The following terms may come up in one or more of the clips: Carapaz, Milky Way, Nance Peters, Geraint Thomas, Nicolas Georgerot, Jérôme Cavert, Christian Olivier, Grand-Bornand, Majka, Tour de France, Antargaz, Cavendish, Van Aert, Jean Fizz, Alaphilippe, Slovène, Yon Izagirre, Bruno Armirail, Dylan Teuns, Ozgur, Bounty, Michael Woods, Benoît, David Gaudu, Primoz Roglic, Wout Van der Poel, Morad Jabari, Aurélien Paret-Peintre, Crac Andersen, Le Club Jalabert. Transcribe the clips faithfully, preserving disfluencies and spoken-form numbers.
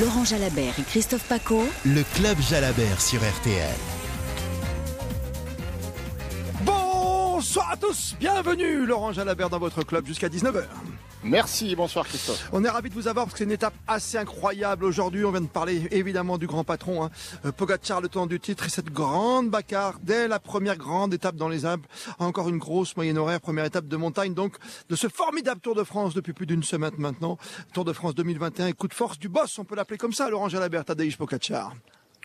Laurent Jalabert et Christophe Pacaud. Le Club Jalabert sur R T L. Bonsoir à tous, bienvenue Laurent Jalabert dans votre club jusqu'à dix-neuf heures. Merci, bonsoir Christophe. On est ravis de vous avoir parce que c'est une étape assez incroyable aujourd'hui. On vient de parler évidemment du grand patron, hein. Pogacar, le tenant du titre, et cette grande bagarre dès la première grande étape dans les Alpes. Encore une grosse moyenne horaire, première étape de montagne donc de ce formidable Tour de France depuis plus d'une semaine maintenant. Tour de France deux mille vingt et un, coup de force du boss, on peut l'appeler comme ça Laurent Jalabert, Tadej Pogacar.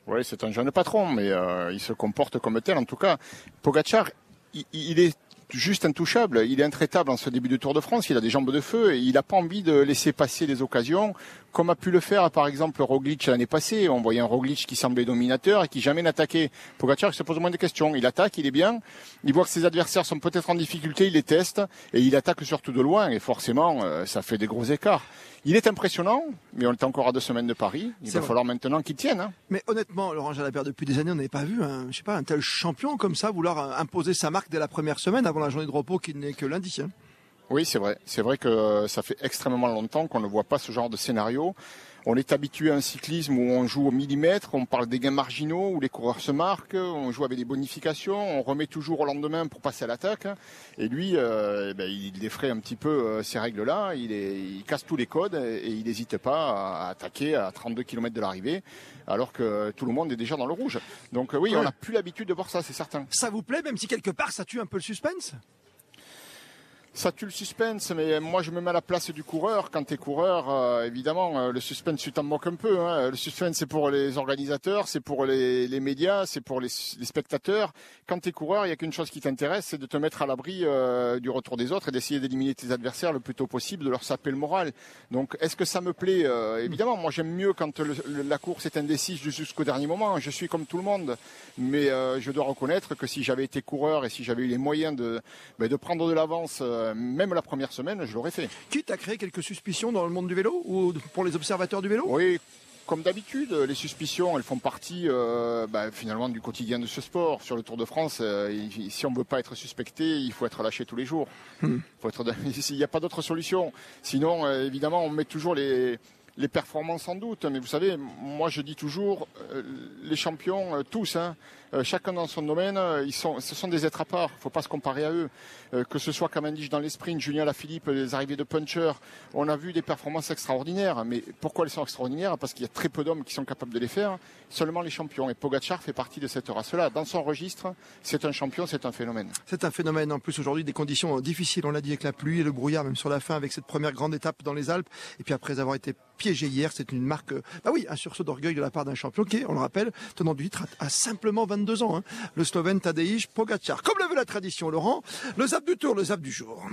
Oui, c'est un jeune patron mais euh, il se comporte comme tel en tout cas. Pogacar, il, il est juste intouchable, il est intraitable en ce début du Tour de France, il a des jambes de feu et il n'a pas envie de laisser passer les occasions comme a pu le faire par exemple Roglic l'année passée. On voyait un Roglic qui semblait dominateur et qui jamais n'attaquait. Pogacar se pose moins de questions, il attaque, il est bien, il voit que ses adversaires sont peut-être en difficulté, il les teste et il attaque surtout de loin et forcément ça fait des gros écarts. Il est impressionnant, mais on est encore à deux semaines de Paris. Il va vrai. falloir maintenant qu'il tienne. Hein. Mais honnêtement, Laurent Jalabert, depuis des années, on n'avait pas vu un, je sais pas, un tel champion comme ça vouloir imposer sa marque dès la première semaine avant la journée de repos qui n'est que lundi. Hein. Oui, c'est vrai. C'est vrai que ça fait extrêmement longtemps qu'on ne voit pas ce genre de scénario. On est habitué à un cyclisme où on joue au millimètre, on parle des gains marginaux, où les coureurs se marquent, on joue avec des bonifications, on remet toujours au lendemain pour passer à l'attaque. Et lui, euh, eh ben, il défraie un petit peu ces règles-là, il, est, il casse tous les codes et il n'hésite pas à attaquer à trente-deux kilomètres de l'arrivée, alors que tout le monde est déjà dans le rouge. Donc oui, ouais. on n'a plus l'habitude de voir ça, c'est certain. Ça vous plaît, même si quelque part ça tue un peu le suspense ? Ça tue le suspense, mais moi je me mets à la place du coureur. Quand t'es coureur, euh, évidemment, euh, le suspense, tu t'en moques un peu. Hein. Le suspense, c'est pour les organisateurs, c'est pour les, les médias, c'est pour les, les spectateurs. Quand t'es coureur, il n'y a qu'une chose qui t'intéresse, c'est de te mettre à l'abri euh, du retour des autres et d'essayer d'éliminer tes adversaires le plus tôt possible, de leur saper le moral. Donc, est-ce que ça me plaît ? euh, Évidemment, moi j'aime mieux quand le, le, la course est indécise jusqu'au dernier moment. Je suis comme tout le monde, mais euh, je dois reconnaître que si j'avais été coureur et si j'avais eu les moyens de, bah, de prendre de l'avance, euh, même la première semaine, je l'aurais fait. Quitte à créer quelques suspicions dans le monde du vélo ou pour les observateurs du vélo ? Oui, comme d'habitude, les suspicions, elles font partie euh, bah, finalement du quotidien de ce sport. Sur le Tour de France, euh, si on ne veut pas être suspecté, il faut être lâché tous les jours. Mmh. Faut être... Il n'y a pas d'autre solution. Sinon, euh, évidemment, on met toujours les... les performances en doute, mais vous savez, moi je dis toujours, euh, les champions, euh, tous, hein, euh, chacun dans son domaine, euh, ils sont, ce sont des êtres à part, il ne faut pas se comparer à eux. Euh, que ce soit Cavendish dans les sprints, Julien Alaphilippe, les arrivées de punchers, on a vu des performances extraordinaires, mais pourquoi elles sont extraordinaires ? Parce qu'il y a très peu d'hommes qui sont capables de les faire, seulement les champions, et Pogacar fait partie de cette race-là. Dans son registre, c'est un champion, c'est un phénomène. C'est un phénomène, en plus aujourd'hui des conditions difficiles, on l'a dit, avec la pluie et le brouillard, même sur la fin, avec cette première grande étape dans les Alpes, et puis après avoir été piégé hier, c'est une marque, bah oui, un sursaut d'orgueil de la part d'un champion qui, on le rappelle, tenant du titre à simplement vingt-deux ans. Hein. Le Slovène Tadej Pogacar. Comme le veut la tradition, Laurent, le zap du tour, le zap du jour.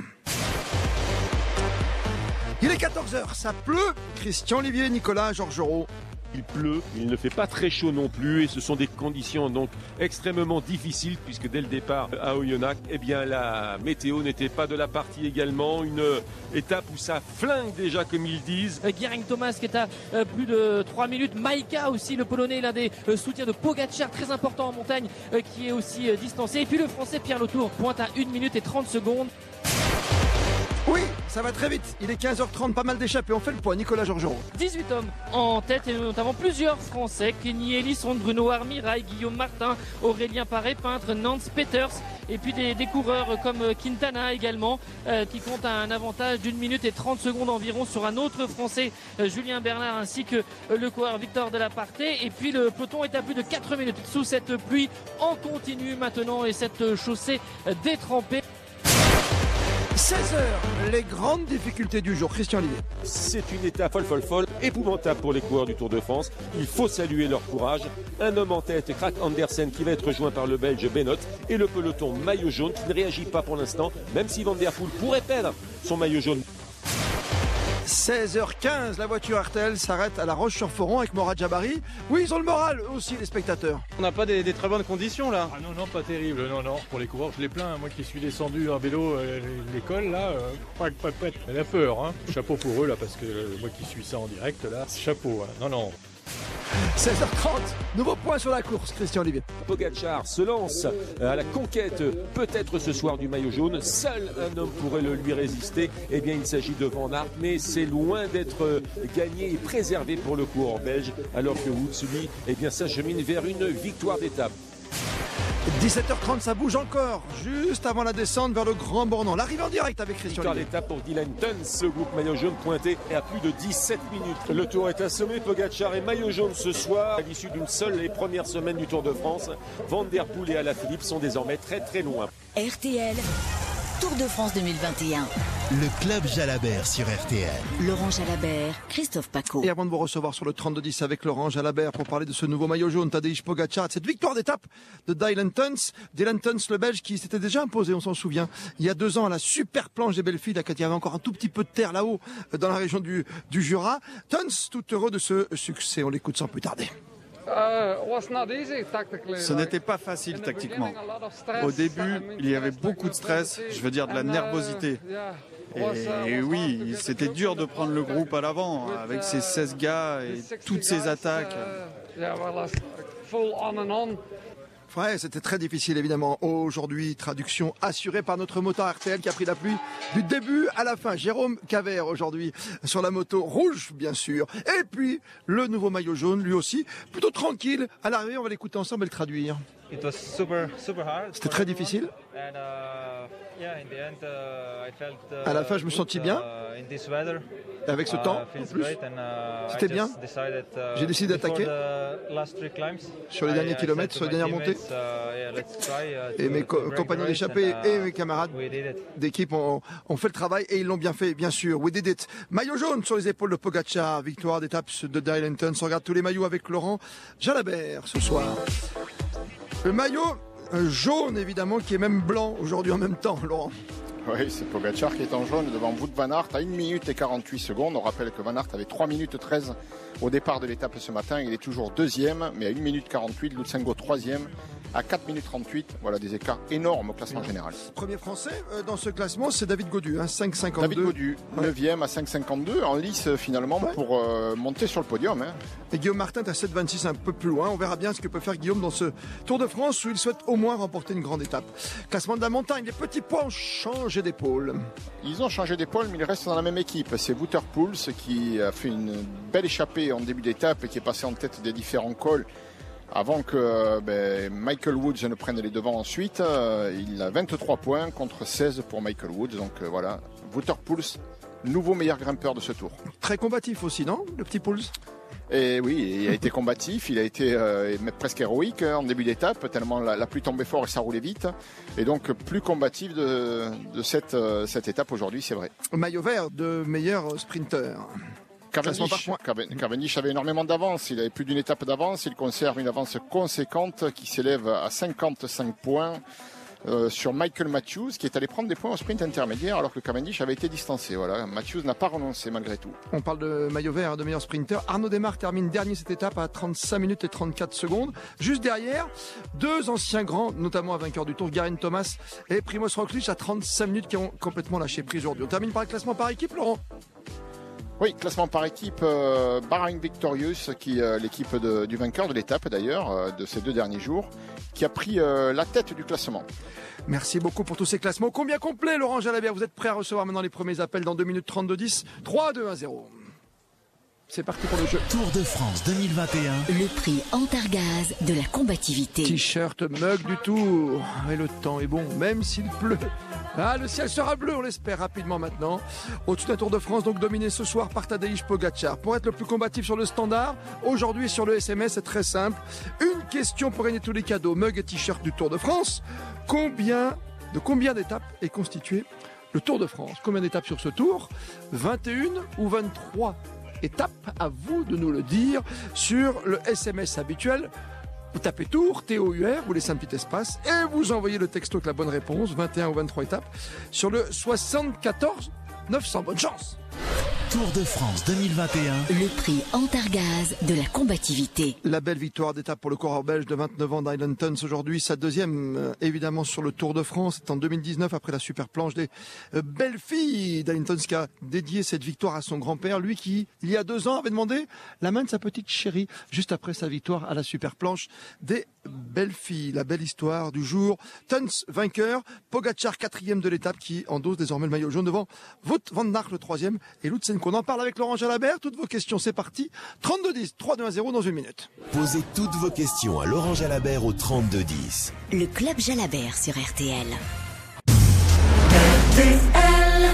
Il est quatorze heures, ça pleut. Christian Olivier, Nicolas Georgerot. Il pleut, il ne fait pas très chaud non plus et ce sont des conditions donc extrêmement difficiles puisque dès le départ à Oyonnax, eh bien la météo n'était pas de la partie également. Une étape où ça flingue déjà comme ils disent. Geraint Thomas qui est à euh, plus de trois minutes. Majka aussi, le Polonais, l'un des euh, soutiens de Pogacar, très important en montagne, euh, qui est aussi euh, distancé. Et puis le Français Pierre Latour pointe à une minute et trente secondes. Oui, ça va très vite. Il est quinze heures trente, pas mal d'échappées. On fait le point, Nicolas Georgerot. dix-huit hommes en tête et notamment plusieurs Français. Kenny Elies, Bruno Armirail, Guillaume Martin, Aurélien Paret-Peintre, Nance Peters. Et puis des, des coureurs comme Quintana également euh, qui compte un avantage d'une minute et trente secondes environ sur un autre Français, euh, Julien Bernard, ainsi que euh, le coureur Victor Delaparté. Et puis le peloton est à plus de quatre minutes sous cette pluie en continu maintenant et cette chaussée euh, détrempée. seize heures, les grandes difficultés du jour. Christian Olivier. C'est une étape folle, folle, folle, épouvantable pour les coureurs du Tour de France. Il faut saluer leur courage. Un homme en tête, Crac Andersen, qui va être rejoint par le Belge Benoît et le peloton maillot jaune qui ne réagit pas pour l'instant, même si Van der Poel pourrait perdre son maillot jaune. seize heures quinze, la voiture R T L s'arrête à La Roche-sur-Foron avec Morad Jabari. Oui, ils ont le moral aussi, les spectateurs. On n'a pas des, des très bonnes conditions là. Ah non, non, pas terrible. Non, non, pour les coureurs, je les plains. Moi qui suis descendu en vélo à l'école, là, euh, pac, pac, pac, elle a peur. Hein. Chapeau pour eux, là, parce que euh, moi qui suis ça en direct, là, chapeau. Hein. Non, non. seize heures trente, nouveau point sur la course, Christian Olivier. Pogacar se lance à la conquête, peut-être ce soir, du maillot jaune. Seul un homme pourrait le lui résister. Eh bien, il s'agit de Van Aert, mais c'est loin d'être gagné et préservé pour le coureur belge, alors que Woods, lui, eh bien, s'achemine vers une victoire d'étape. dix-sept heures trente, ça bouge encore, juste avant la descente vers le Grand-Bornand. L'arrivée en direct avec Christian Olivier. L'étape pour Dylan Teuns, ce groupe maillot jaune pointé et à plus de dix-sept minutes. Le tour est assommé, Pogacar et maillot jaune ce soir. À l'issue d'une seule et première semaine du Tour de France, Van der Poel et Alaphilippe sont désormais très très loin. R T L, Tour de France deux mille vingt et un. Le Club Jalabert sur R T L. Laurent Jalabert, Christophe Pacaud. Et avant de vous recevoir sur le trente-deux dix avec Laurent Jalabert pour parler de ce nouveau maillot jaune, Tadej Pogacar, cette victoire d'étape de Dylan Teuns. Dylan Teuns, le Belge, qui s'était déjà imposé, on s'en souvient, il y a deux ans à la super planche des Belles-Filles, là, quand il y avait encore un tout petit peu de terre là-haut, dans la région du, du Jura. Teuns, tout heureux de ce succès. On l'écoute sans plus tarder. Ce n'était pas facile tactiquement. Au début, il y avait beaucoup de stress, je veux dire de la nervosité. Et, et oui, c'était dur de prendre le groupe à l'avant avec ces seize gars et toutes ces attaques. Ouais, c'était très difficile évidemment. Aujourd'hui, traduction assurée par notre motard R T L qui a pris la pluie du début à la fin. Jérôme Cavert aujourd'hui sur la moto rouge bien sûr. Et puis le nouveau maillot jaune lui aussi, plutôt tranquille. À l'arrivée, on va l'écouter ensemble et le traduire. C'était très difficile. À la fin, je me sentis bien. Et avec ce temps, en plus, c'était bien. J'ai décidé d'attaquer sur les derniers kilomètres, sur les dernières montées. Et mes co compagnons d'échappée et mes camarades d'équipe ont, ont fait le travail et ils l'ont bien fait, bien sûr. We did it. Maillot jaune sur les épaules de Pogacar. Victoire d'étape de Dylan Teuns. On regarde tous les maillots avec Laurent Jalabert ce soir. Le maillot jaune, évidemment, qui est même blanc aujourd'hui en même temps, Laurent. Oui, c'est Pogacar qui est en jaune devant Wout Van Aert à une minute et quarante-huit secondes. On rappelle que Van Aert avait trois minutes treize au départ de l'étape ce matin. Il est toujours deuxième, mais à une minute quarante-huit. Lutsenko troisième à quatre minutes trente-huit. Voilà des écarts énormes au classement général. Premier français dans ce classement, c'est David Gaudu, hein, cinq cinquante-deux. David Gaudu, ouais. neuvième à cinq cinquante-deux, en lice finalement ouais. pour euh, monter sur le podium. Hein. Et Guillaume Martin est à sept vingt-six, un peu plus loin. On verra bien ce que peut faire Guillaume dans ce Tour de France où il souhaite au moins remporter une grande étape. Classement de la montagne, les petits points changent d'épaule. Ils ont changé d'épaule, mais ils restent dans la même équipe. C'est Wouter Poels qui a fait une belle échappée en début d'étape et qui est passé en tête des différents cols avant que ben, Michael Woods ne prenne les devants ensuite. Il a vingt-trois points contre seize pour Michael Woods. Donc voilà, Wouter Poels, nouveau meilleur grimpeur de ce tour. Très combatif aussi, non, le petit Poels? Et oui, il a été combatif, il a été euh, presque héroïque en début d'étape, tellement la, la pluie tombait fort et ça roulait vite. Et donc plus combatif de, de cette, euh, cette étape aujourd'hui, c'est vrai. Maillot vert de meilleur sprinteur. Cavendish, Cavendish avait énormément d'avance, il avait plus d'une étape d'avance, il conserve une avance conséquente qui s'élève à cinquante-cinq points. Euh, sur Michael Matthews qui est allé prendre des points au sprint intermédiaire alors que Cavendish avait été distancé. Voilà, Matthews n'a pas renoncé malgré tout. On parle de maillot vert, de meilleur sprinter. Arnaud Démare termine dernier cette étape à trente-cinq minutes et trente-quatre secondes. Juste derrière, deux anciens grands, notamment un vainqueur du Tour, Geraint Thomas et Primoz Roglic à trente-cinq minutes qui ont complètement lâché prise aujourd'hui. On termine par le classement par équipe, Laurent. Oui, classement par équipe, euh, Bahrain Victorious, qui euh, l'équipe du vainqueur de l'étape d'ailleurs, euh, de ces deux derniers jours, qui a pris euh, la tête du classement. Merci beaucoup pour tous ces classements. Combien complet, Laurent Jalabert? Vous êtes prêt à recevoir maintenant les premiers appels dans deux minutes trente-deux dix. trois, deux, un, zéro. C'est parti pour le jeu. Tour de France deux mille vingt et un. Le prix Antargaz de la combativité. T-shirt, mug du Tour. Et le temps est bon, même s'il pleut. Ah, le ciel sera bleu, on l'espère rapidement maintenant. Au-dessus de la Tour de France, donc dominé ce soir par Tadej Pogacar. Pour être le plus combatif sur le standard, aujourd'hui sur le S M S, c'est très simple. Une question pour gagner tous les cadeaux, mug et t-shirt du Tour de France. Combien, de combien d'étapes est constitué le Tour de France? Combien d'étapes sur ce Tour? vingt et une ou vingt-trois étape, à vous de nous le dire sur le S M S habituel. Vous tapez Tour, T O U R, vous laissez un petit espace et vous envoyez le texto avec la bonne réponse, vingt et un ou vingt-trois étapes, sur le soixante-quatorze neuf cents. Bonne chance! Tour de France deux mille vingt et un. Le prix Antargaz de la combativité. La belle victoire d'étape pour le coureur belge de vingt-neuf ans, Dylan Teuns, aujourd'hui. Sa deuxième, euh, évidemment, sur le Tour de France. C'est en deux mille dix-neuf, après la super planche des euh, belles filles. Dylan Teuns qui a dédié cette victoire à son grand-père. Lui qui, il y a deux ans, avait demandé la main de sa petite chérie, juste après sa victoire à la super planche des belles filles. La belle histoire du jour. Teuns vainqueur. Pogacar, quatrième de l'étape, qui endosse désormais le maillot jaune devant Wout Van Aert, le troisième, et Lutsenko. On en parle avec Laurent Jalabert. Toutes vos questions, c'est parti. trente-deux dix, trois deux un zéro dans une minute. Posez toutes vos questions à Laurent Jalabert au trente-deux dix. Le Club Jalabert sur R T L. R T L.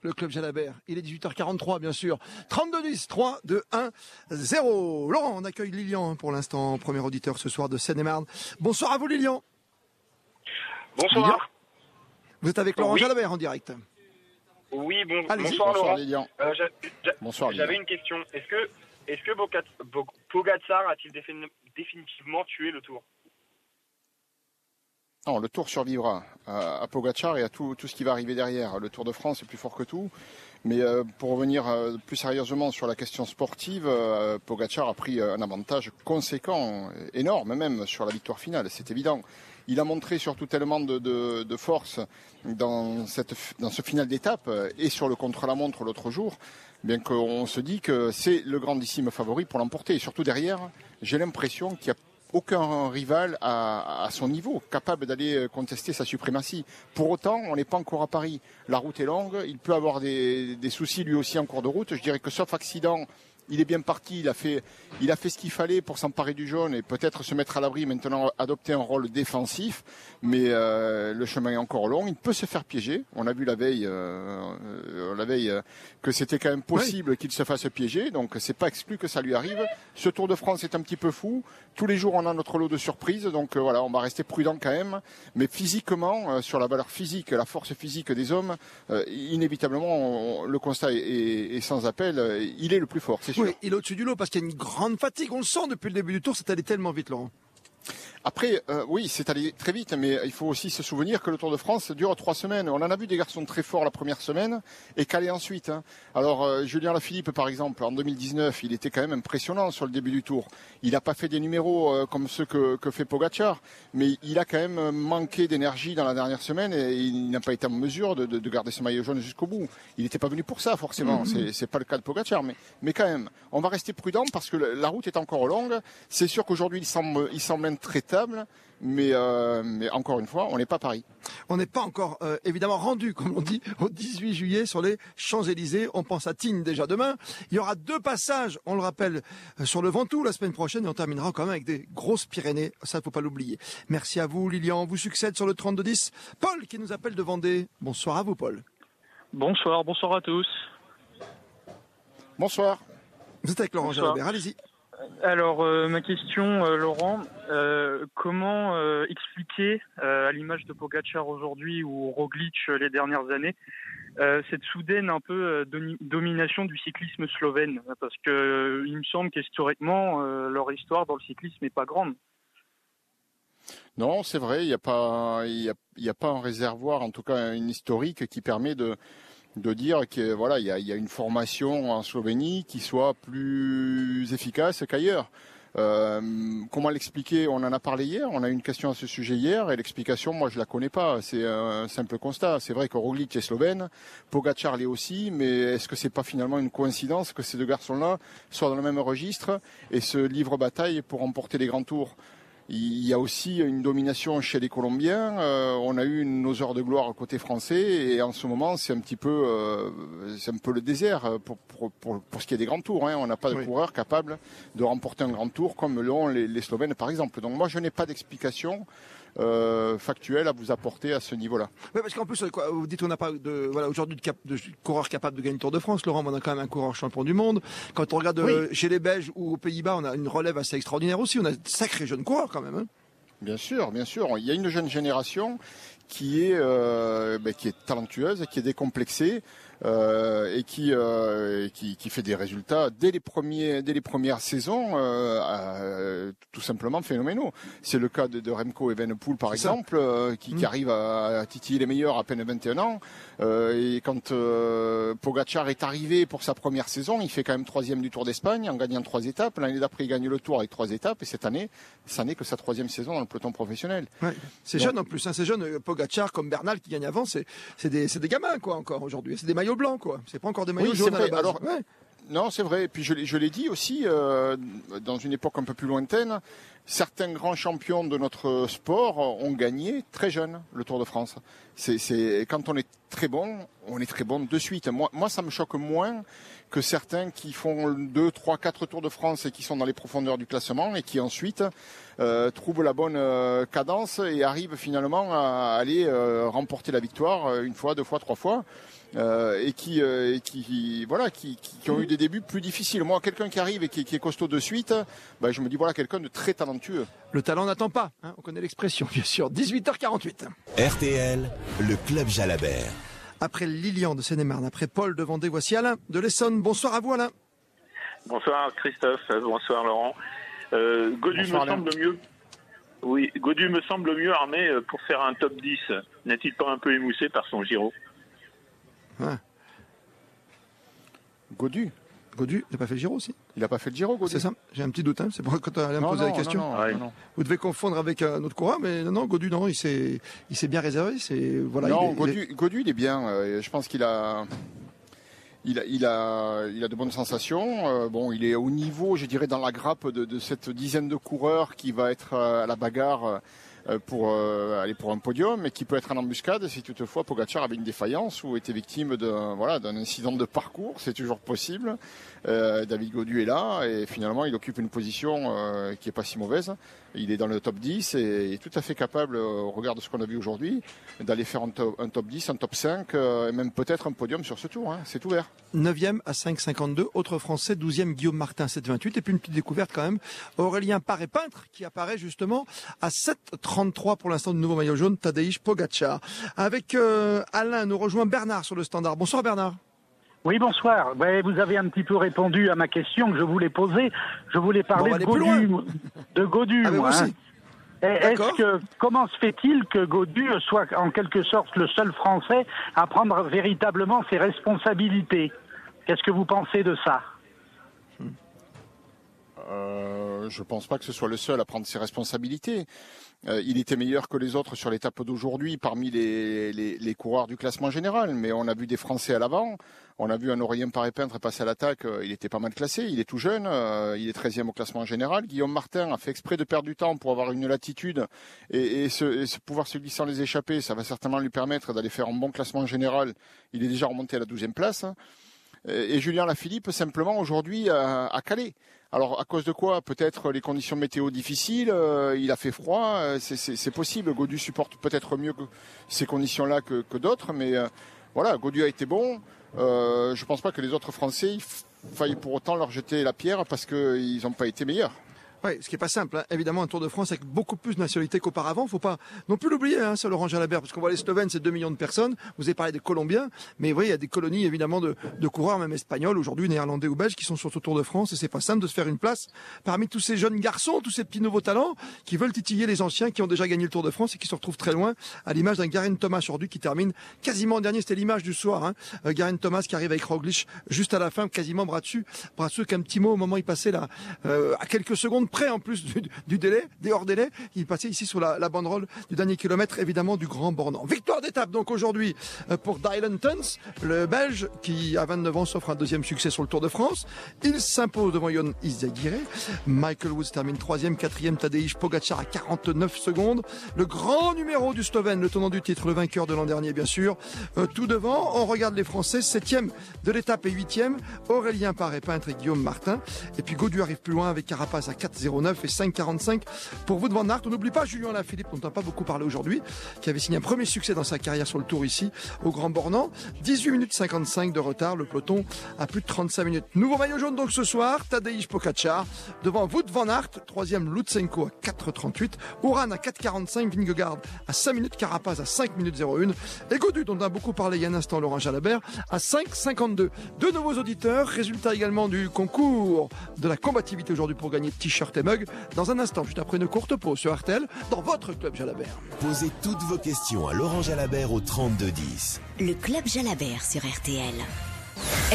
Le Club Jalabert, il est dix-huit heures quarante-trois, bien sûr. trente-deux dix, trois deux un zéro. Laurent, on accueille Lilian pour l'instant, premier auditeur ce soir de Seine-et-Marne. Bonsoir à vous, Lilian. Bonsoir. Lilian, vous êtes avec Laurent oui. Jalabert en direct. Oui, bon, Allez, bonsoir, bonsoir Laurent. Euh, j'a, j'a, bonsoir J'avais une question. Est-ce que, est-ce que Bocat, Bo, Pogacar a-t-il défin, définitivement tué le Tour ? Non, le Tour survivra à, à Pogacar et à tout, tout ce qui va arriver derrière. Le Tour de France est plus fort que tout. Mais euh, pour revenir euh, plus sérieusement sur la question sportive, euh, Pogacar a pris un avantage conséquent, énorme même, sur la victoire finale, c'est évident. Il a montré surtout tellement de, de, de force dans, cette, dans ce final d'étape et sur le contre-la-montre l'autre jour, bien qu'on se dit que c'est le grandissime favori pour l'emporter. Et surtout derrière, j'ai l'impression qu'il n'y a aucun rival à, à son niveau capable d'aller contester sa suprématie. Pour autant, on n'est pas encore à Paris. La route est longue, il peut avoir des, des soucis lui aussi en cours de route. Je dirais que sauf accident, il est bien parti, il a fait, il a fait ce qu'il fallait pour s'emparer du jaune et peut-être se mettre à l'abri, maintenant adopter un rôle défensif. Mais euh, le chemin est encore long, il peut se faire piéger. On a vu la veille, euh, la veille euh, que c'était quand même possible oui. qu'il se fasse piéger, donc c'est pas exclu que ça lui arrive. Ce Tour de France est un petit peu fou. Tous les jours on a notre lot de surprises, donc euh, voilà, on va rester prudent quand même. Mais physiquement, euh, sur la valeur physique, la force physique des hommes, euh, inévitablement, on, le constat est, est, est sans appel. Euh, il est le plus fort. C'est Oui, il est au-dessus du lot parce qu'il y a une grande fatigue. On le sent depuis le début du Tour, c'est allé tellement vite, Laurent. Après, euh, oui, c'est allé très vite, mais il faut aussi se souvenir que le Tour de France dure trois semaines. On en a vu des garçons très forts la première semaine et calés ensuite. Hein. Alors, euh, Julien Alaphilippe, par exemple, en deux mille dix-neuf, il était quand même impressionnant sur le début du Tour. Il n'a pas fait des numéros euh, comme ceux que, que fait Pogacar, mais il a quand même manqué d'énergie dans la dernière semaine et il n'a pas été en mesure de, de, de garder ce maillot jaune jusqu'au bout. Il n'était pas venu pour ça, forcément. Mm-hmm. C'est, c'est pas le cas de Pogacar, mais, mais quand même, on va rester prudent parce que la route est encore longue. C'est sûr qu'aujourd'hui, il semble, il s'emmène très tard. Mais, euh, mais encore une fois, on n'est pas à Paris. On n'est pas encore euh, évidemment rendu, comme on dit, au dix-huit juillet sur les Champs-Élysées. On pense à Tignes déjà demain. Il y aura deux passages, on le rappelle, sur le Ventoux la semaine prochaine. Et on terminera quand même avec des grosses Pyrénées. Ça, il ne faut pas l'oublier. Merci à vous, Lilian. Vous succède sur le trente-deux dix. Paul qui nous appelle de Vendée. Bonsoir à vous, Paul. Bonsoir, bonsoir à tous. Bonsoir. Vous êtes avec Laurent Jalabert, allez-y. Alors, euh, ma question, euh, Laurent, euh, comment euh, expliquer, euh, à l'image de Pogacar aujourd'hui ou Roglic euh, les dernières années, euh, cette soudaine un peu euh, domi- domination du cyclisme slovène? Parce que euh, il me semble qu'historiquement, euh, leur histoire dans le cyclisme n'est pas grande. Non, c'est vrai, il n'y a pas, il y a, il y a pas un réservoir, en tout cas une historique qui permet de... de dire que voilà, il y a, y a une formation en Slovénie qui soit plus efficace qu'ailleurs. Euh, comment l'expliquer? On en a parlé hier, on a eu une question à ce sujet hier et l'explication, moi je la connais pas, c'est un simple constat. C'est vrai que Roglic est slovène, Pogacar l'est aussi, mais est-ce que c'est pas finalement une coïncidence que ces deux garçons-là soient dans le même registre et se livrent bataille pour remporter les grands tours? Il y a aussi une domination chez les Colombiens. Euh, on a eu nos heures de gloire côté français et en ce moment c'est un petit peu, euh, c'est un peu le désert pour pour pour, pour ce qui est des grands tours. Hein. On n'a pas de oui. coureurs capables de remporter un grand tour comme l'ont les, les Slovènes par exemple. Donc moi je n'ai pas d'explication euh, factuelle à vous apporter à ce niveau-là. Oui, parce qu'en plus quoi, vous dites on n'a pas de voilà aujourd'hui de, cap, de coureurs capables de gagner le Tour de France. Laurent, on a quand même un coureur champion du monde. Quand on regarde oui. euh, chez les Belges ou aux Pays-Bas, on a une relève assez extraordinaire aussi. On a de sacrés jeunes coureurs. Quand même, hein. Bien sûr, bien sûr. Il y a une jeune génération qui est, euh, bah, qui est talentueuse, qui est décomplexée. euh, et qui, euh, qui qui fait des résultats dès les premiers dès les premières saisons euh, euh, tout simplement phénoménaux. C'est le cas de, de Remco Evenepoel par exemple euh, qui, mmh. qui arrive à, à titiller les meilleurs à peine vingt et un ans euh, et quand euh, Pogacar est arrivé pour sa première saison, il fait quand même troisième du Tour d'Espagne en gagnant trois étapes. L'année d'après, il gagne le Tour avec trois étapes et cette année, ça n'est que sa troisième saison dans le peloton professionnel. Ouais. C'est donc, jeune en plus, hein, c'est jeune. Pogacar comme Bernal qui gagne avant, c'est, c'est, des, c'est des gamins quoi encore aujourd'hui. C'est des maillots blancs quoi. C'est pas encore des maillots oui, jaunes. C'est vrai. Alors, ouais. Non, c'est vrai. Et puis je, je l'ai dit aussi euh, dans une époque un peu plus lointaine. Certains grands champions de notre sport ont gagné très jeunes le Tour de France. C'est, c'est quand on est très bon, on est très bon de suite. Moi, moi, ça me choque moins que certains qui font deux, trois, quatre Tours de France et qui sont dans les profondeurs du classement et qui ensuite euh, trouvent la bonne euh, cadence et arrivent finalement à aller euh, remporter la victoire une fois, deux fois, trois fois. Euh, et qui, euh, et qui, voilà, qui, qui, qui ont eu des débuts plus difficiles. Moi, quelqu'un qui arrive et qui, qui est costaud de suite, bah, je me dis voilà quelqu'un de très talentueux. Le talent n'attend pas, hein, on connaît l'expression, bien sûr. dix-huit heures quarante-huit. R T L, le Club Jalabert. Après Lilian de Seine-et-Marne, après Paul de Vendée, voici Alain de l'Essonne. Bonsoir à vous, Alain. Bonsoir Christophe, bonsoir Laurent. Euh, Gaudu bonsoir, me Alain. semble mieux. Oui, Gaudu me semble mieux armé pour faire un top dix. N'est-il pas un peu émoussé par son Giro? Ouais. Gaudu Gaudu, il n'a pas fait le Giro aussi. Il n'a pas fait le Giro, Gaudu. C'est ça. J'ai un petit doute, hein. C'est pour quand on allait me poser non, la question. Non, non, ouais. non. Vous devez confondre avec un autre coureur, mais non, non, Gaudu, non, il s'est, il s'est bien réservé. C'est voilà. Non, il est, Gaudu, il est... Gaudu, il est bien. Euh, je pense qu'il a. Il a, il a, il a de bonnes sensations. Euh, bon, il est au niveau, je dirais, dans la grappe de, de cette dizaine de coureurs qui va être à la bagarre pour euh, aller pour un podium, mais qui peut être en embuscade si toutefois Pogacar avait une défaillance ou était victime d'un voilà d'un incident de parcours. C'est toujours possible. Euh, David Gaudu est là et finalement il occupe une position euh, qui est pas si mauvaise. Il est dans le top dix et il est tout à fait capable, euh, au regard de ce qu'on a vu aujourd'hui, d'aller faire un top, un top dix, un top cinq, euh, et même peut-être un podium sur ce tour. Hein. C'est ouvert. neuvième à cinq cinquante-deux, autre Français, douzième Guillaume Martin, sept vingt-huit. Et puis une petite découverte quand même, Aurélien Paret-Peintre qui apparaît justement à sept trente-trois pour l'instant du nouveau maillot jaune, Tadej Pogacar. Avec euh, Alain, nous rejoint Bernard sur le standard. Bonsoir Bernard. Oui, bonsoir. Ouais, vous avez un petit peu répondu à ma question que je voulais poser. Je voulais parler bon, de Gaudu. De Gaudu, ah, moi. Hein. Est-ce que, comment se fait-il que Gaudu soit en quelque sorte le seul Français à prendre véritablement ses responsabilités? Qu'est-ce que vous pensez de ça? Euh, je pense pas que ce soit le seul à prendre ses responsabilités. Euh, il était meilleur que les autres sur l'étape d'aujourd'hui parmi les, les, les coureurs du classement général, mais on a vu des Français à l'avant. On a vu un Aurélien Paret-Peintre passer à l'attaque, il était pas mal classé, il est tout jeune, euh, il est treizième au classement général. Guillaume Martin a fait exprès de perdre du temps pour avoir une latitude et, et, se, et se pouvoir se glisser en les échappées, ça va certainement lui permettre d'aller faire un bon classement général. Il est déjà remonté à la douzième place. Et Julien Alaphilippe, simplement, aujourd'hui, à, à Calais. Alors, à cause de quoi? Peut-être les conditions météo difficiles, euh, il a fait froid, euh, c'est, c'est, c'est possible. Gaudu supporte peut-être mieux que ces conditions-là que, que d'autres, mais euh, voilà, Gaudu a été bon. Euh, je pense pas que les autres Français faillent pour autant leur jeter la pierre parce qu'ils n'ont pas été meilleurs. Oui, ce qui est pas simple, hein. Évidemment, un Tour de France avec beaucoup plus de nationalités qu'auparavant. Faut pas non plus l'oublier, hein, c'est Laurent Jalabert, parce qu'on voit les Slovènes, c'est deux millions de personnes. Vous avez parlé des Colombiens, mais vous voyez, il y a des colonies, évidemment, de, de coureurs, même espagnols, aujourd'hui, néerlandais ou belges, qui sont sur ce Tour de France, et c'est pas simple de se faire une place parmi tous ces jeunes garçons, tous ces petits nouveaux talents, qui veulent titiller les anciens, qui ont déjà gagné le Tour de France et qui se retrouvent très loin, à l'image d'un Geraint Thomas aujourd'hui, qui termine quasiment dernier. C'était l'image du soir, hein. Euh, Geraint Thomas qui arrive avec Roglic juste à la fin, quasiment bras dessus, bras dessus, qu'un petit mot au moment où il passait là, euh, à quelques secondes près en plus du, du délai, des hors délai, il passait ici sur la, la banderole du dernier kilomètre, évidemment, du Grand-Bornand. Victoire d'étape donc aujourd'hui pour Dylan Teuns, le Belge qui à vingt-neuf ans s'offre un deuxième succès sur le Tour de France. Il s'impose devant Yon Izagirre. Michael Woods termine troisième, quatrième Tadej Pogacar à quarante-neuf secondes. Le grand numéro du Slovène, le tenant du titre, le vainqueur de l'an dernier bien sûr. Euh, tout devant, on regarde les Français, septième de l'étape et huitième, Aurélien Paret-Peintre et Guillaume Martin. Et puis Gaudu arrive plus loin avec Carapaz à 4 quatre zéro neuf et cinq quarante-cinq pour Wout Van Aert. On n'oublie pas Julien Alaphilippe, dont on n'a pas beaucoup parlé aujourd'hui, qui avait signé un premier succès dans sa carrière sur le Tour ici, au Grand-Bornand. dix-huit minutes cinquante-cinq de retard, le peloton à plus de trente-cinq minutes. Nouveau maillot jaune donc ce soir, Tadej Pogacar devant Wout Van Aert, troisième Lutsenko à quatre trente-huit, Uran à quatre quarante-cinq, Vingegaard à cinq minutes, Carapaz à cinq minutes zéro un et Gaudu, dont on a beaucoup parlé il y a un instant, Laurent Jalabert, à cinq cinquante-deux. Deux nouveaux auditeurs, résultat également du concours de la combativité aujourd'hui pour gagner t-shirt et mug dans un instant, juste après une courte pause sur R T L dans votre Club Jalabert. Posez toutes vos questions à Laurent Jalabert au trente-deux dix. Le Club Jalabert sur R T L.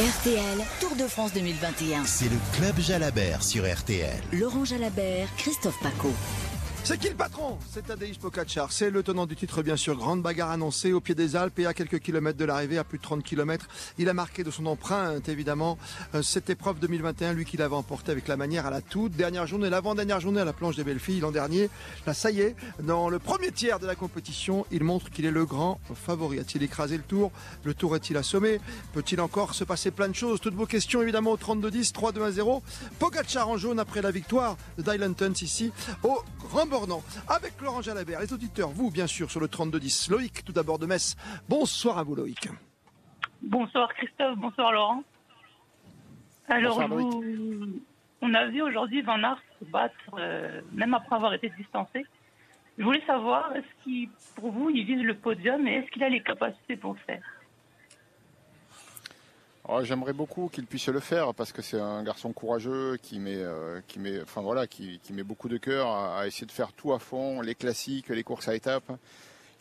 R T L, Tour de France deux mille vingt et un. C'est le Club Jalabert sur R T L. Laurent Jalabert, Christophe Pacaud. C'est qui le patron? C'est Tadej Pogacar, c'est le tenant du titre bien sûr. Grande bagarre annoncée au pied des Alpes et à quelques kilomètres de l'arrivée, à plus de trente kilomètres. Il a marqué de son empreinte évidemment cette épreuve deux mille vingt et un, lui qui l'avait emporté avec la manière à la toute dernière journée, l'avant-dernière journée à la planche des Belles-Filles l'an dernier. Là ça y est, dans le premier tiers de la compétition, il montre qu'il est le grand favori. A-t-il écrasé le Tour? Le Tour est-il assommé? Peut-il encore se passer plein de choses? Toutes vos questions évidemment au trente-deux dix, trois deux un zéro. Pogacar en jaune après la victoire de Dylan Teuns ici au Grand-Bornand. Avec Laurent Jalabert, les auditeurs, vous bien sûr sur le trente-deux dix. Loïc tout d'abord de Metz, bonsoir à vous Loïc. Bonsoir Christophe, bonsoir Laurent. Alors bonsoir, vous, Loïc. On a vu aujourd'hui Van Aert se battre, euh, même après avoir été distancé. Je voulais savoir, est-ce qu'il, pour vous, il vise le podium et est-ce qu'il a les capacités pour le faire? Oh, j'aimerais beaucoup qu'il puisse le faire parce que c'est un garçon courageux qui met, euh, qui met, enfin voilà, qui, qui met beaucoup de cœur à, à essayer de faire tout à fond, les classiques, les courses à étapes,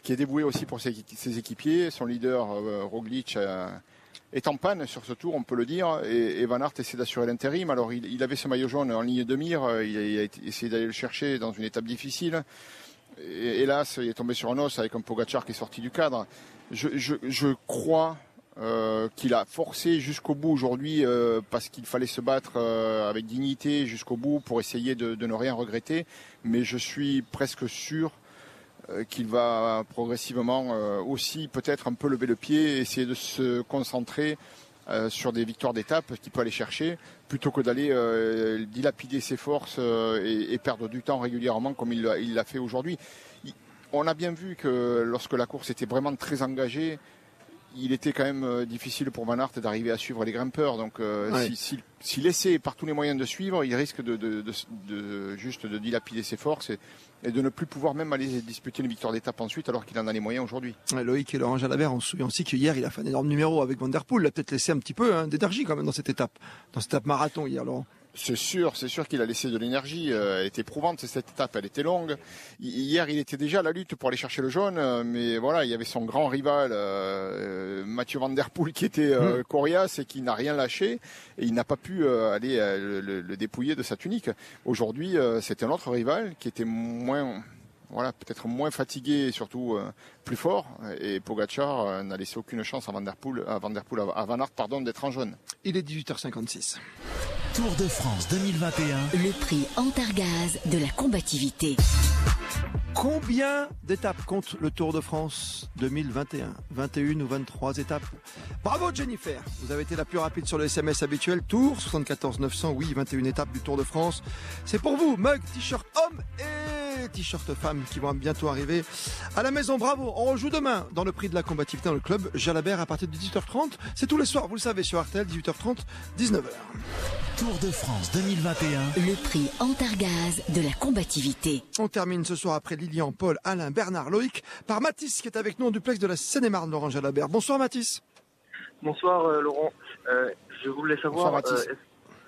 qui est déboué aussi pour ses, ses équipiers. Son leader euh, Roglic euh, est en panne sur ce Tour, on peut le dire, et, et Van Aert essaie d'assurer l'intérim. Alors il, il avait ce maillot jaune en ligne de mire, il a, il a essayé d'aller le chercher dans une étape difficile. Et, hélas, il est tombé sur un os avec un Pogacar qui est sorti du cadre. Je, je, je crois. Euh, qu'il a forcé jusqu'au bout aujourd'hui euh, parce qu'il fallait se battre euh, avec dignité jusqu'au bout pour essayer de, de ne rien regretter, mais je suis presque sûr euh, qu'il va progressivement euh, aussi peut-être un peu lever le pied, essayer de se concentrer euh, sur des victoires d'étape qu'il peut aller chercher plutôt que d'aller euh, dilapider ses forces euh, et, et perdre du temps régulièrement comme il, il l'a fait aujourd'hui. Il, on a bien vu que lorsque la course était vraiment très engagée, il était quand même difficile pour Van Aert d'arriver à suivre les grimpeurs. Donc, euh, ouais. s'il si, si, si essaie par tous les moyens de suivre, il risque de, de, de, de juste de dilapider ses forces et, et de ne plus pouvoir même aller disputer une victoire d'étape ensuite, alors qu'il en a les moyens aujourd'hui. Ouais, Loïc et Laurent Jalabert, on se souvient aussi qu'hier, il a fait un énorme numéro avec Van der Poel. Il a peut-être laissé un petit peu hein, d'énergie quand même dans cette étape, dans cette étape marathon hier, Laurent. C'est sûr, c'est sûr qu'il a laissé de l'énergie. Elle était éprouvante, cette étape, elle était longue. Hier, il était déjà à la lutte pour aller chercher le jaune, mais voilà, il y avait son grand rival, euh, Mathieu Van Der Poel, qui était euh, coriace et qui n'a rien lâché, et il n'a pas pu euh, aller euh, le, le dépouiller de sa tunique. Aujourd'hui, euh, c'était un autre rival qui était moins... Voilà, peut-être moins fatigué et surtout euh, plus fort. Et Pogacar euh, n'a laissé aucune chance à Van Der Poel, à Van Der Poel, à Van Aert, pardon, d'être en jaune. Il est dix-huit heures cinquante-six. Tour de France deux mille vingt et un. Le prix Antargaz de la combativité. Combien d'étapes compte le Tour de France deux mille vingt et un? vingt et une ou vingt-trois étapes? Bravo Jennifer, vous avez été la plus rapide sur le S M S habituel. Tour soixante-quatorze neuf cents, oui, vingt et une étapes du Tour de France. C'est pour vous, mug, t-shirt homme et t-shirt femme qui vont bientôt arriver à la maison. Bravo, on rejoue demain dans le prix de la combativité dans le Club Jalabert à partir de dix-huit heures trente. C'est tous les soirs, vous le savez, sur R T L, dix-huit heures trente, dix-neuf heures. Tour de France deux mille vingt et un. Le prix Antargaz de la combativité. On termine ce soir après Lilian, Paul, Alain, Bernard, Loïc par Mathis qui est avec nous en duplex de la Seine-et-Marne, Laurent Jalabert. Bonsoir Mathis. Bonsoir euh, Laurent. Euh, je voulais savoir, Bonsoir, euh,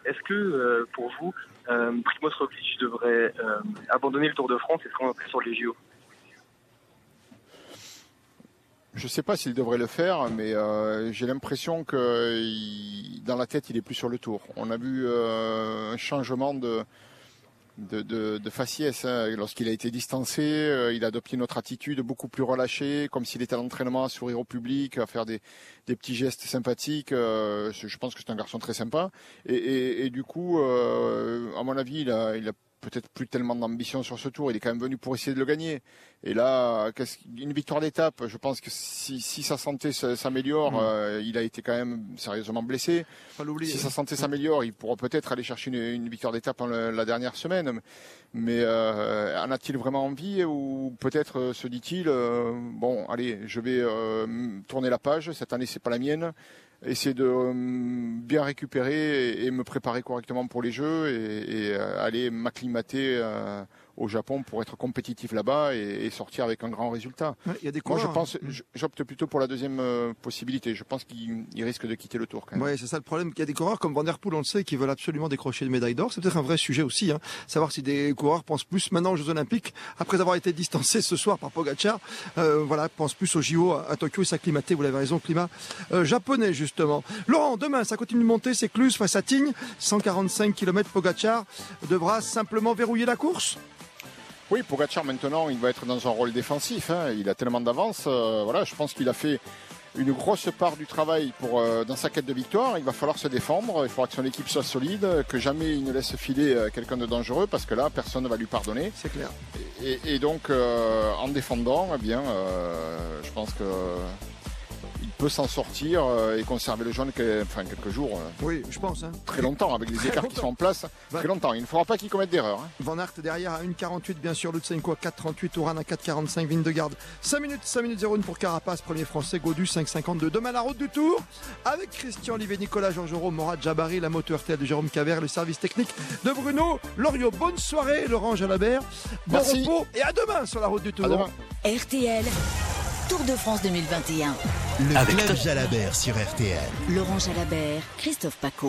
est-ce que euh, pour vous, euh, Primoz Roglic devrait euh, abandonner le Tour de France et se concentrer sur les J O? Je ne sais pas s'il devrait le faire, mais euh, j'ai l'impression que il, dans la tête, il n'est plus sur le Tour. On a vu euh, un changement de, de, de, de faciès. Hein. Lorsqu'il a été distancé, euh, il a adopté une autre attitude beaucoup plus relâchée, comme s'il était à l'entraînement, à sourire au public, à faire des, des petits gestes sympathiques. Euh, je pense que c'est un garçon très sympa. Et, et, et du coup, euh, à mon avis, il a, il a peut-être plus tellement d'ambition sur ce Tour. Il est quand même venu pour essayer de le gagner. Et là, une victoire d'étape, je pense que si, si sa santé s'améliore, mmh. euh, il a été quand même sérieusement blessé. Si sa santé s'améliore, il pourra peut-être aller chercher une, une victoire d'étape en le, la dernière semaine. Mais euh, en a-t-il vraiment envie? Ou peut-être euh, se dit-il, euh, bon, allez, je vais euh, tourner la page. Cette année, c'est pas la mienne. Essayer de euh, bien récupérer et, et me préparer correctement pour les Jeux et, et euh, aller m'acclimater euh, au Japon pour être compétitif là-bas et, et sortir avec un grand résultat. Ouais, y a des Moi, je pense, j'opte plutôt pour la deuxième euh, possibilité. Je pense qu'il risque de quitter le Tour. Quand même. Ouais, c'est ça le problème. Il y a des coureurs comme Van der Poel, on le sait, qui veulent absolument décrocher une médaille d'or. C'est peut-être un vrai sujet aussi, hein. Savoir si des coureurs pensent plus maintenant aux Jeux Olympiques, après avoir été distancés ce soir par Pogacar, euh, voilà, pensent plus aux J O à, à Tokyo et s'acclimater. Vous l'avez raison, climat euh, japonais. Juste Justement. Laurent, demain, ça continue de monter, c'est Cluse face à Tignes, cent quarante-cinq kilomètres, Pogacar devra simplement verrouiller la course. Oui, Pogacar maintenant, il va être dans un rôle défensif, hein. Il a tellement d'avance, euh, voilà, je pense qu'il a fait une grosse part du travail pour, euh, dans sa quête de victoire. Il va falloir se défendre, il faudra que son équipe soit solide, que jamais il ne laisse filer euh, quelqu'un de dangereux, parce que là, personne ne va lui pardonner. C'est clair. Et, et donc, euh, en défendant, eh bien, euh, je pense que... peut s'en sortir et conserver le jaune que, enfin, quelques jours. Oui, je pense. Hein. Très longtemps, avec les écarts qui sont en place. Bah, très longtemps. Il ne faudra pas qu'il commette d'erreur. Hein. Van Aert derrière à une quarante-huit, bien sûr. Lutsenko à quatre trente-huit, Oran à quatre quarante-cinq, Vingegaard. cinq minutes, cinq minutes zéro une pour Carapaz, premier français, Gaudu cinq cinquante-deux. Demain, la route du Tour avec Christian Olivier, Nicolas Jean-Joro, Morad Jabari, la moto R T L de Jérôme Cavert, le service technique de Bruno Loriot. Bonne soirée, Laurent Jalabert. Bon repos et à demain sur la route du Tour. R T L. Tour de France vingt vingt et un. Le Club Jalabert sur R T L. Laurent Jalabert, Christophe Pacaud.